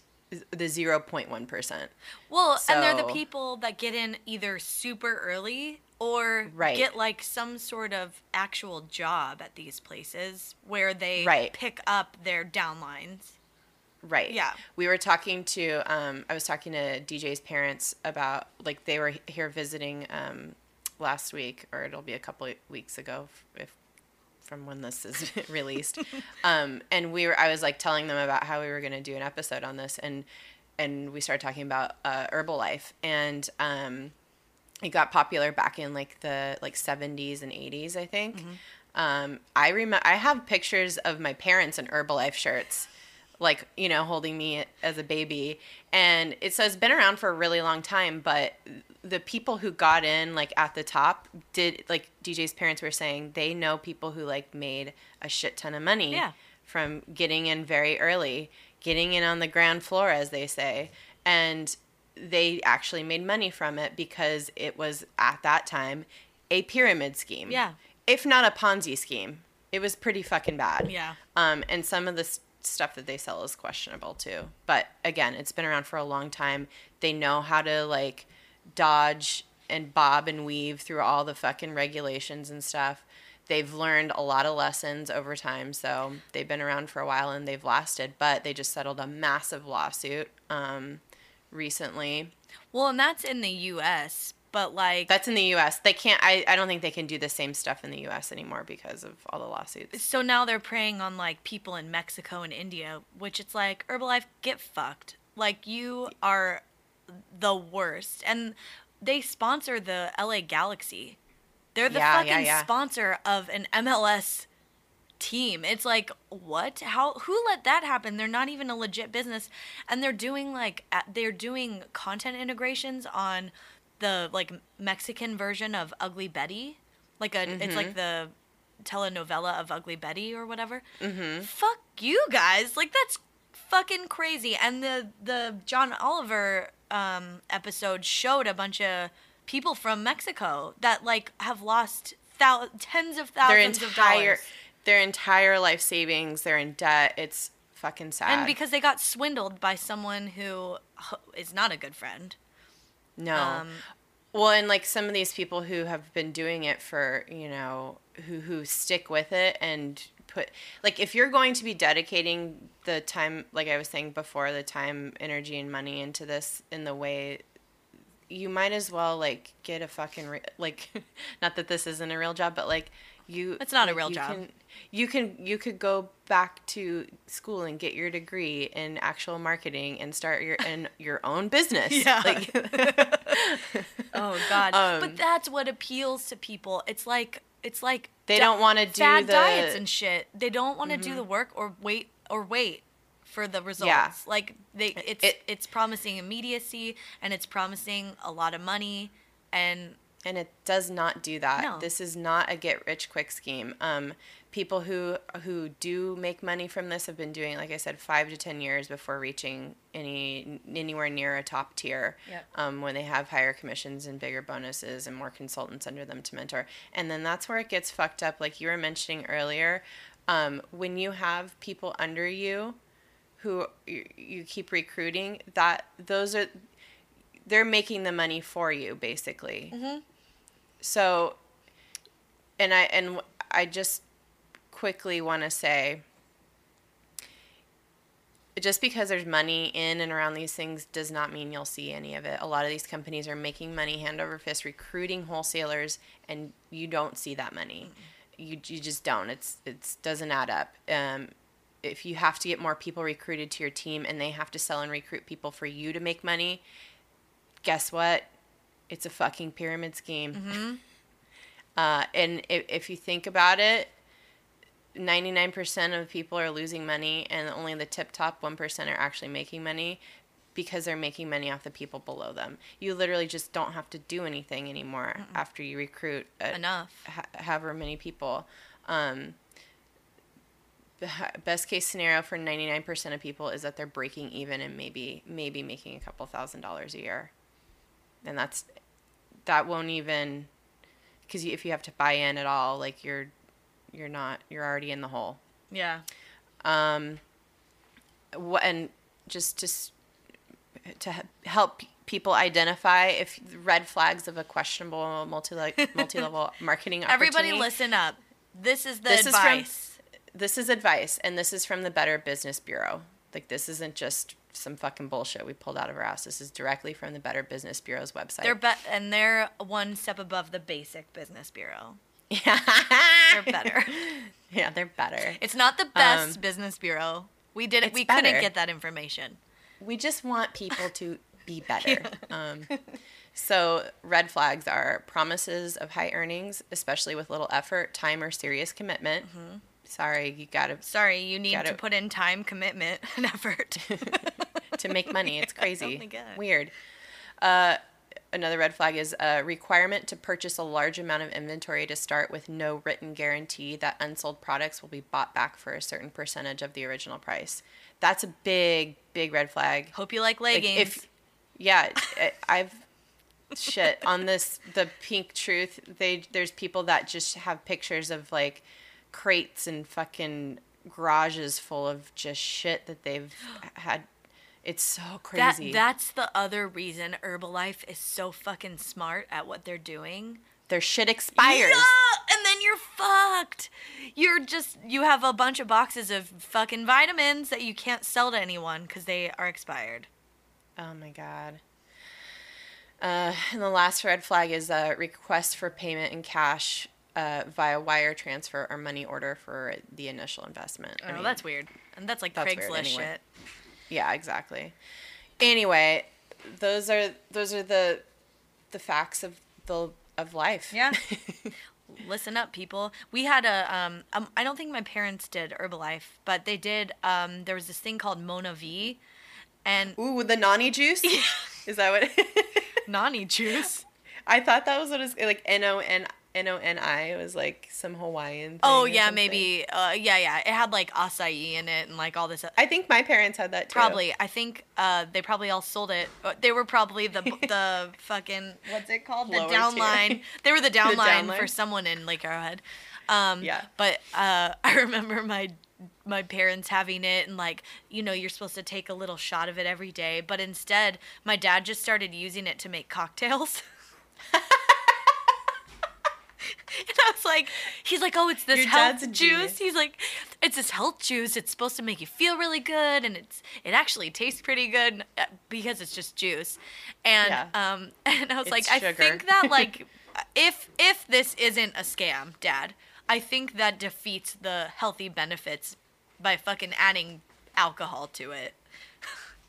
the zero point one percent. Well, so, and they're the people that get in either super early or right. get like some sort of actual job at these places where they right. pick up their downlines. Right. Yeah. We were talking to, um, I was talking to D J's parents about, like, they were here visiting um, last week, or it'll be a couple of weeks ago if from when this is released. Um, and we were, I was like telling them about how we were going to do an episode on this, and, and we started talking about, uh, Herbalife, and, um, it got popular back in like the like seventies and eighties, I think. Mm-hmm. Um, I remember, I have pictures of my parents in Herbalife shirts, like, you know, holding me as a baby. And it, so it's been around for a really long time, but the people who got in, like, at the top did, like, D J's parents were saying they know people who, like, made a shit ton of money yeah. from getting in very early, getting in on the ground floor, as they say. And they actually made money from it because it was, at that time, a pyramid scheme. Yeah. If not a Ponzi scheme. It was pretty fucking bad. Yeah. Um, and some of the st- stuff that they sell is questionable, too. But, again, it's been around for a long time. They know how to, like... dodge and bob and weave through all the fucking regulations and stuff. They've learned a lot of lessons over time, so they've been around for a while and they've lasted, but they just settled a massive lawsuit um, recently. Well, and that's in the U S, but like... That's in the U S. They can't... I, I don't think they can do the same stuff in the U S anymore because of all the lawsuits. So now they're preying on like people in Mexico and India, which it's like, Herbalife, get fucked. Like, you are the worst. And they sponsor the L A Galaxy. They're the yeah, fucking yeah, yeah. sponsor of an M L S team. It's like, what? How? Who let that happen? They're not even a legit business, and they're doing like they're doing content integrations on the like Mexican version of Ugly Betty, like a mm-hmm. it's like the telenovela of Ugly Betty or whatever. Mm-hmm. Fuck you guys! Like, that's fucking crazy. And the the John Oliver um, episode showed a bunch of people from Mexico that like have lost thou- tens of thousands their entire, of dollars. Their entire life savings, they're in debt. It's fucking sad. And because they got swindled by someone who is not a good friend. No. Um, well, and like some of these people who have been doing it for, you know, who who stick with it and put, like, if you're going to be dedicating the time, like I was saying before, the time, energy, and money into this in the way, you might as well, like, get a fucking, re- like, not that this isn't a real job, but, like, you... It's not a real you job. Can, you can, you could go back to school and get your degree in actual marketing and start your in your own business. Yeah. Like, oh, God. Um, but that's what appeals to people. It's like, it's like... They di- don't want to do bad the... diets and shit. They don't want to mm-hmm. do the work or wait, or wait. for the results. Yeah. Like, they, it's it, it's promising immediacy, and it's promising a lot of money, and and it does not do that. No. This is not a get rich quick scheme. Um, people who who do make money from this have been doing, like I said, five to ten years before reaching any anywhere near a top tier. Yep. Um, when they have higher commissions and bigger bonuses and more consultants under them to mentor, and then that's where it gets fucked up. Like you were mentioning earlier, um, when you have people under you who you, you keep recruiting, that those are, they're making the money for you basically. Mm-hmm. So, and I, and I just quickly want to say, just because there's money in and around these things does not mean you'll see any of it. A lot of these companies are making money hand over fist, recruiting wholesalers, and you don't see that money. Mm-hmm. You, you just don't, it's, it's doesn't add up. Um, If you have to get more people recruited to your team and they have to sell and recruit people for you to make money, guess what? It's a fucking pyramid scheme. Mm-hmm. Uh, and if, if you think about it, ninety-nine percent of people are losing money, and only the tip-top one percent are actually making money because they're making money off the people below them. You literally just don't have to do anything anymore mm-mm. after you recruit a, enough, ha- however many people. Um Best case scenario for ninety-nine percent of people is that they're breaking even and maybe maybe making a couple thousand dollars a year. And that's that won't even, because if you have to buy in at all, like you're you're not you're already in the hole. Yeah. Um. What and just just to help people identify if red flags of a questionable multi multi-level marketing opportunity. Everybody, listen up. This is the this advice. Is from, This is advice, and this is from the Better Business Bureau. Like, this isn't just some fucking bullshit we pulled out of our ass. This is directly from the Better Business Bureau's website. They're be- And they're one step above the basic Business Bureau. Yeah. They're better. Yeah, they're better. It's not the best um, Business Bureau. We didn't. We better. couldn't get that information. We just want people to be better. Yeah. Um, so red flags are promises of high earnings, especially with little effort, time, or serious commitment. Mm-hmm. Sorry, you gotta. Sorry, you need gotta, to put in time, commitment, and effort to make money. It's crazy, oh my God. Weird. Uh, another red flag is a requirement to purchase a large amount of inventory to start with no written guarantee that unsold products will be bought back for a certain percentage of the original price. That's a big, big red flag. Hope you like leggings. Like if, yeah, I've. Shit on this the Pink Truth. They there's people that just have pictures of like. Crates and fucking garages full of just shit that they've had It's so crazy. That, that's the other reason Herbalife is so fucking smart at what they're doing. Their shit expires. Yeah, and then you're fucked. You're just, you have a bunch of boxes of fucking vitamins that you can't sell to anyone because they are expired. Oh, my God. Uh, and the last red flag is uh, request for payment in cash uh, via wire transfer or money order for the initial investment. Oh, I mean, that's weird. And that's like that's Craigslist weird, anyway. Shit. Yeah, exactly. Anyway, those are those are the the facts of the of life. Yeah. Listen up, people. We had a um, um I don't think my parents did Herbalife, but they did um there was this thing called Mona V, and ooh, the Noni juice? Yeah. Is that what it Noni juice? I thought that was what it was, like N O N I. N O N I, it was like some Hawaiian thing. Oh, yeah, maybe. Uh, yeah, yeah. It had like acai in it and like all this. I think my parents had that too. Probably. I think uh, they probably all sold it. They were probably the the fucking, what's it called? The downline. They were the downline down for someone in Lake Arrowhead. Um, yeah. But uh, I remember my my parents having it, and like, you know, you're supposed to take a little shot of it every day. But instead, my dad just started using it to make cocktails. And I was like, he's like, oh, it's this health juice. He's like, it's this health juice. It's supposed to make you feel really good, and it's it actually tastes pretty good because it's just juice. And yeah. um, and I was it's like, sugar. I think that like, if if this isn't a scam, Dad, I think that defeats the healthy benefits by fucking adding alcohol to it.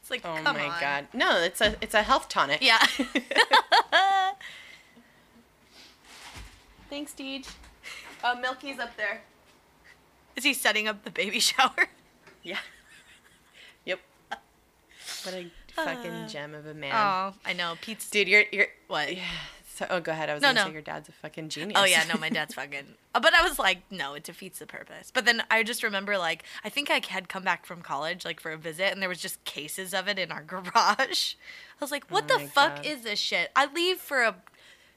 It's like, oh come my on. God, no, it's a it's a health tonic. Yeah. Thanks, Deej. Oh, Milky's up there. Is he setting up the baby shower? Yeah. Yep. What a fucking gem of a man. Oh, I know. Pete's... Dude, you're... you're what? Yeah. So, oh, go ahead. I was no, going to no. say your dad's a fucking genius. Oh, yeah. No, my dad's fucking... But I was like, no, it defeats the purpose. But then I just remember, like, I think I had come back from college, like, for a visit, and there was just cases of it in our garage. I was like, what oh the fuck God. is this shit? I leave for a...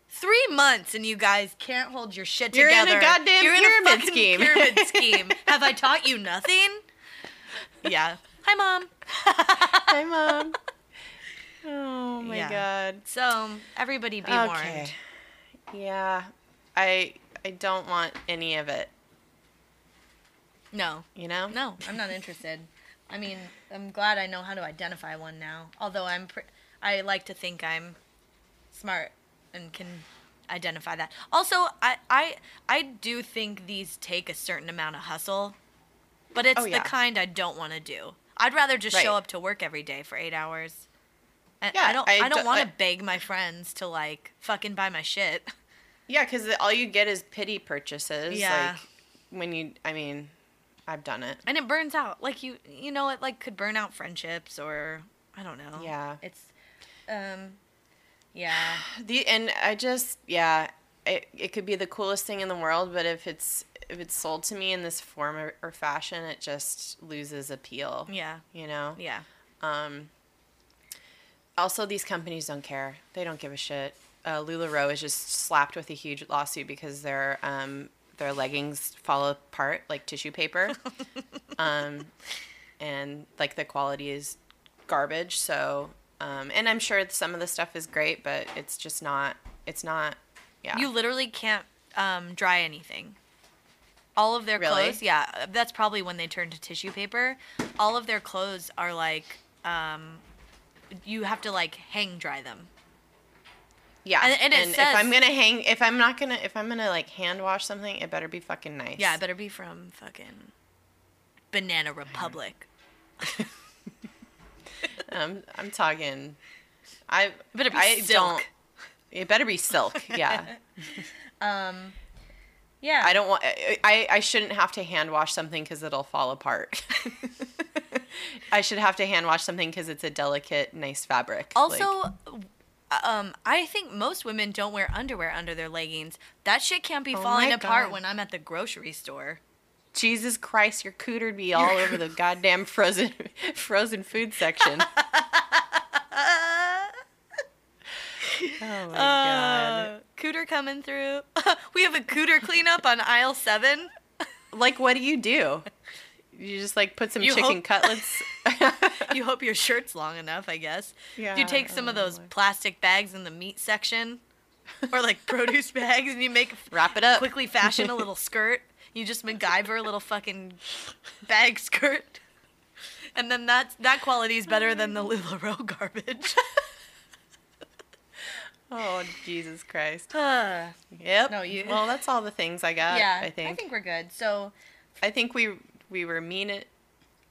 Three months and you guys can't hold your shit together. You're in a goddamn You're pyramid in a scheme. pyramid scheme. Have I taught you nothing? Yeah. Hi, Mom. Hi, Mom. Oh, my yeah. God. So, everybody be okay. warned. Yeah. I I don't want any of it. No. You know? No, I'm not interested. I mean, I'm glad I know how to identify one now. Although I'm, pre- I like to think I'm smart. And can identify that. Also, I, I I do think these take a certain amount of hustle, but it's oh, yeah. the kind I don't want to do. I'd rather just right. show up to work every day for eight hours. And yeah, I don't I, I don't want to beg my friends to like fucking buy my shit. Yeah, because all you get is pity purchases. Yeah. Like when you, I mean, I've done it, and it burns out. Like you, you know, it like could burn out friendships or I don't know. Yeah. It's, um. Yeah. The and I just yeah, it it could be the coolest thing in the world, but if it's if it's sold to me in this form or, or fashion, it just loses appeal. Yeah. You know? Yeah. Um also these companies don't care. They don't give a shit. Uh LuLaRoe is just slapped with a huge lawsuit because their um their leggings fall apart like tissue paper. um and like the quality is garbage, so Um, and I'm sure some of the stuff is great, but it's just not, it's not, yeah. You literally can't um, dry anything. All of their really? clothes, yeah, that's probably when they turn to tissue paper. All of their clothes are like, um, you have to like hang dry them. Yeah, and, and, it and says, if I'm going to hang, if I'm not going to, if I'm going to like hand wash something, it better be fucking nice. Yeah, it better be from fucking Banana Republic. Um, I'm talking. I it better be I silk. Don't, it better be silk. Yeah. um, yeah. I don't want. I I shouldn't have to hand wash something because it'll fall apart. I should have to hand wash something because it's a delicate, nice fabric. Also, like, um, I think most women don't wear underwear under their leggings. That shit can't be oh falling apart God. when I'm at the grocery store. Jesus Christ, your cooter'd be all over the goddamn frozen frozen food section. Oh, my uh, God. Cooter coming through. We have a cooter cleanup on aisle seven. Like, what do you do? You just like put some you chicken hope... cutlets. You hope your shirt's long enough, I guess. Yeah. You take some of those plastic bags in the meat section, or like produce bags, and you make wrap it up quickly. Fashion a little skirt. You just MacGyver a little fucking bag skirt, and then that that quality is better than the LuLaRoe garbage. Oh, Jesus Christ. Uh, yep. No, you... Well, that's all the things I got, yeah, I think. I think we're good. So I think we we were mean it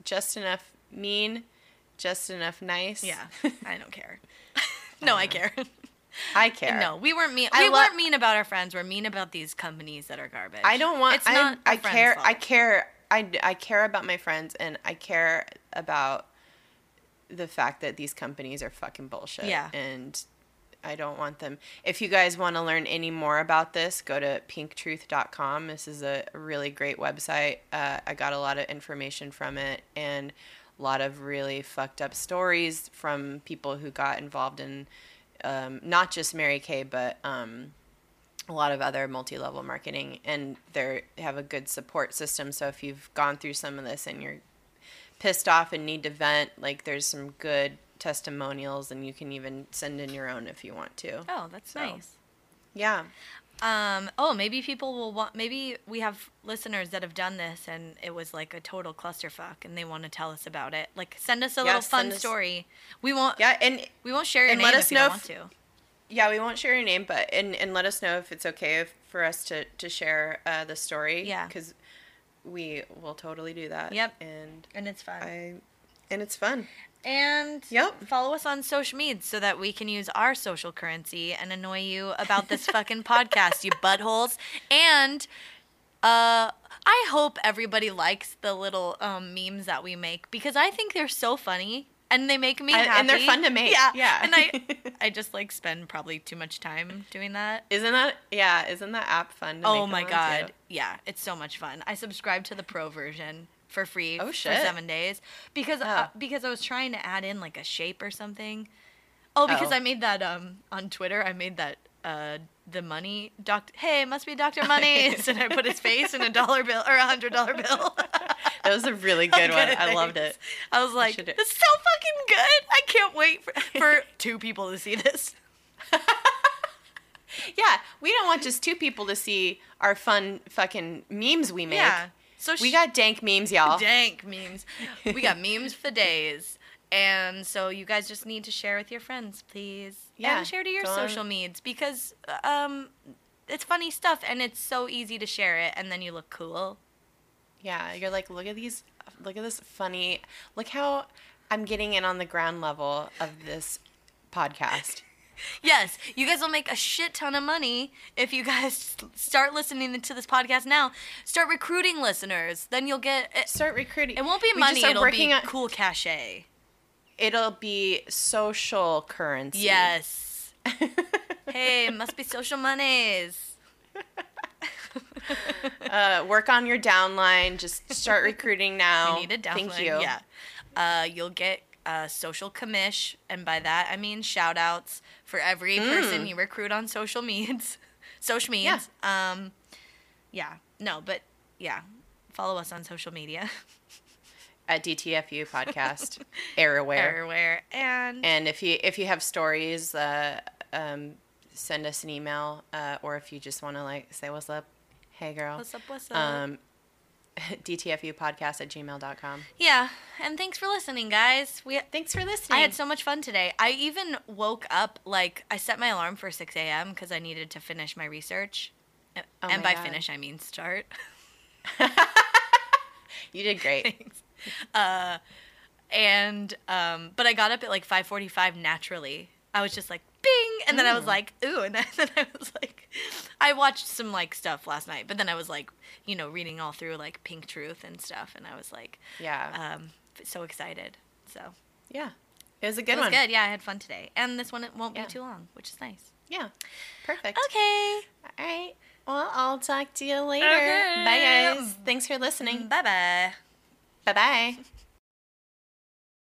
just enough mean, just enough nice. Yeah. I don't care. No, I, don't I care. I care. No, we weren't mean. We lo- weren't mean about our friends. We're mean about these companies that are garbage. I don't want it's I, not I, I care fault. I care I, I care about my friends, and I care about the fact that these companies are fucking bullshit. Yeah. And I don't want them. If you guys want to learn any more about this, go to pink truth dot com. This is a really great website. Uh, I got a lot of information from it, and a lot of really fucked up stories from people who got involved in um, not just Mary Kay, but um, a lot of other multi-level marketing. And they have a good support system. So if you've gone through some of this and you're pissed off and need to vent, like there's some good testimonials, and you can even send in your own if you want to. Oh, that's so nice. Yeah. Um, oh, maybe people will want, maybe we have listeners that have done this and it was like a total clusterfuck and they want to tell us about it. Like send us a yeah, little fun us, story. We won't, yeah, and we won't share your and name let us if you know don't if, want to. Yeah, we won't share your name, but, and, and let us know if it's okay if, for us to, to share uh, the story. Yeah. Because we will totally do that. Yep. And, and it's fun. I, and it's fun. And yep. Follow us on social media so that we can use our social currency and annoy you about this fucking podcast, you buttholes. And uh, I hope everybody likes the little um, memes that we make, because I think they're so funny and they make me I, happy. And they're fun to make. Yeah. yeah. And I I just like spend probably too much time doing that. Isn't that, yeah, isn't that app fun to oh make? Oh my God. Too? Yeah, it's so much fun. I subscribe to the pro version. For free oh, shit. for seven days because oh. uh, because I was trying to add in like a shape or something. Oh, because oh. I made that um on Twitter. I made that uh the money doc. Hey, must be Doctor Money. And I put his face in a dollar bill or a hundred dollar bill. That was a really good one. I loved it. I was like, this is so fucking good. I can't wait for, for two people to see this. Yeah, we don't want just two people to see our fun fucking memes we make. Yeah. So sh- we got dank memes, y'all. Dank memes. We got memes for days. And so you guys just need to share with your friends, please. Yeah. And share to your social medias, because um, it's funny stuff and it's so easy to share it, and then you look cool. Yeah. You're like, look at these, look at this funny, look how I'm getting in on the ground level of this podcast. Yes, you guys will make a shit ton of money if you guys start listening to this podcast now. Start recruiting listeners. Then you'll get... It, start recruiting. It won't be money. It'll be on, cool cachet. It'll be social currency. Yes. Hey, must be social monies. uh, work on your downline. Just start recruiting now. You need a downline. Thank you. Yeah. Uh, you'll get... Uh, social commish, and by that I mean shout outs for every mm. person you recruit on social medias. Social medias. Yeah. Um, yeah. No, but yeah. Follow us on social media. At D T F U Podcast. Errorware. Errorware. And And if you if you have stories, uh, um, send us an email, uh, or if you just wanna like say what's up, hey girl. What's up, what's up? Um D T F U podcast at gmail dot com. Yeah, and thanks for listening, guys. We thanks for listening. I had so much fun today. I even woke up, like, I set my alarm for six a.m. because I needed to finish my research. Oh and my by God. Finish, I mean start. You did great. Thanks. Uh, and, um, but I got up at, like, five forty-five naturally. I was just like, bing, and then mm. I was like, ooh, and then, then I was like, I watched some, like, stuff last night, but then I was, like, you know, reading all through, like, Pink Truth and stuff, and I was, like, yeah, um, so excited, so. Yeah, it was a good one. It was one. Good, yeah, I had fun today, and this one won't yeah. be too long, which is nice. Yeah, perfect. Okay. All right, well, I'll talk to you later. Okay. Bye, guys. Thanks for listening. Bye-bye. Bye-bye.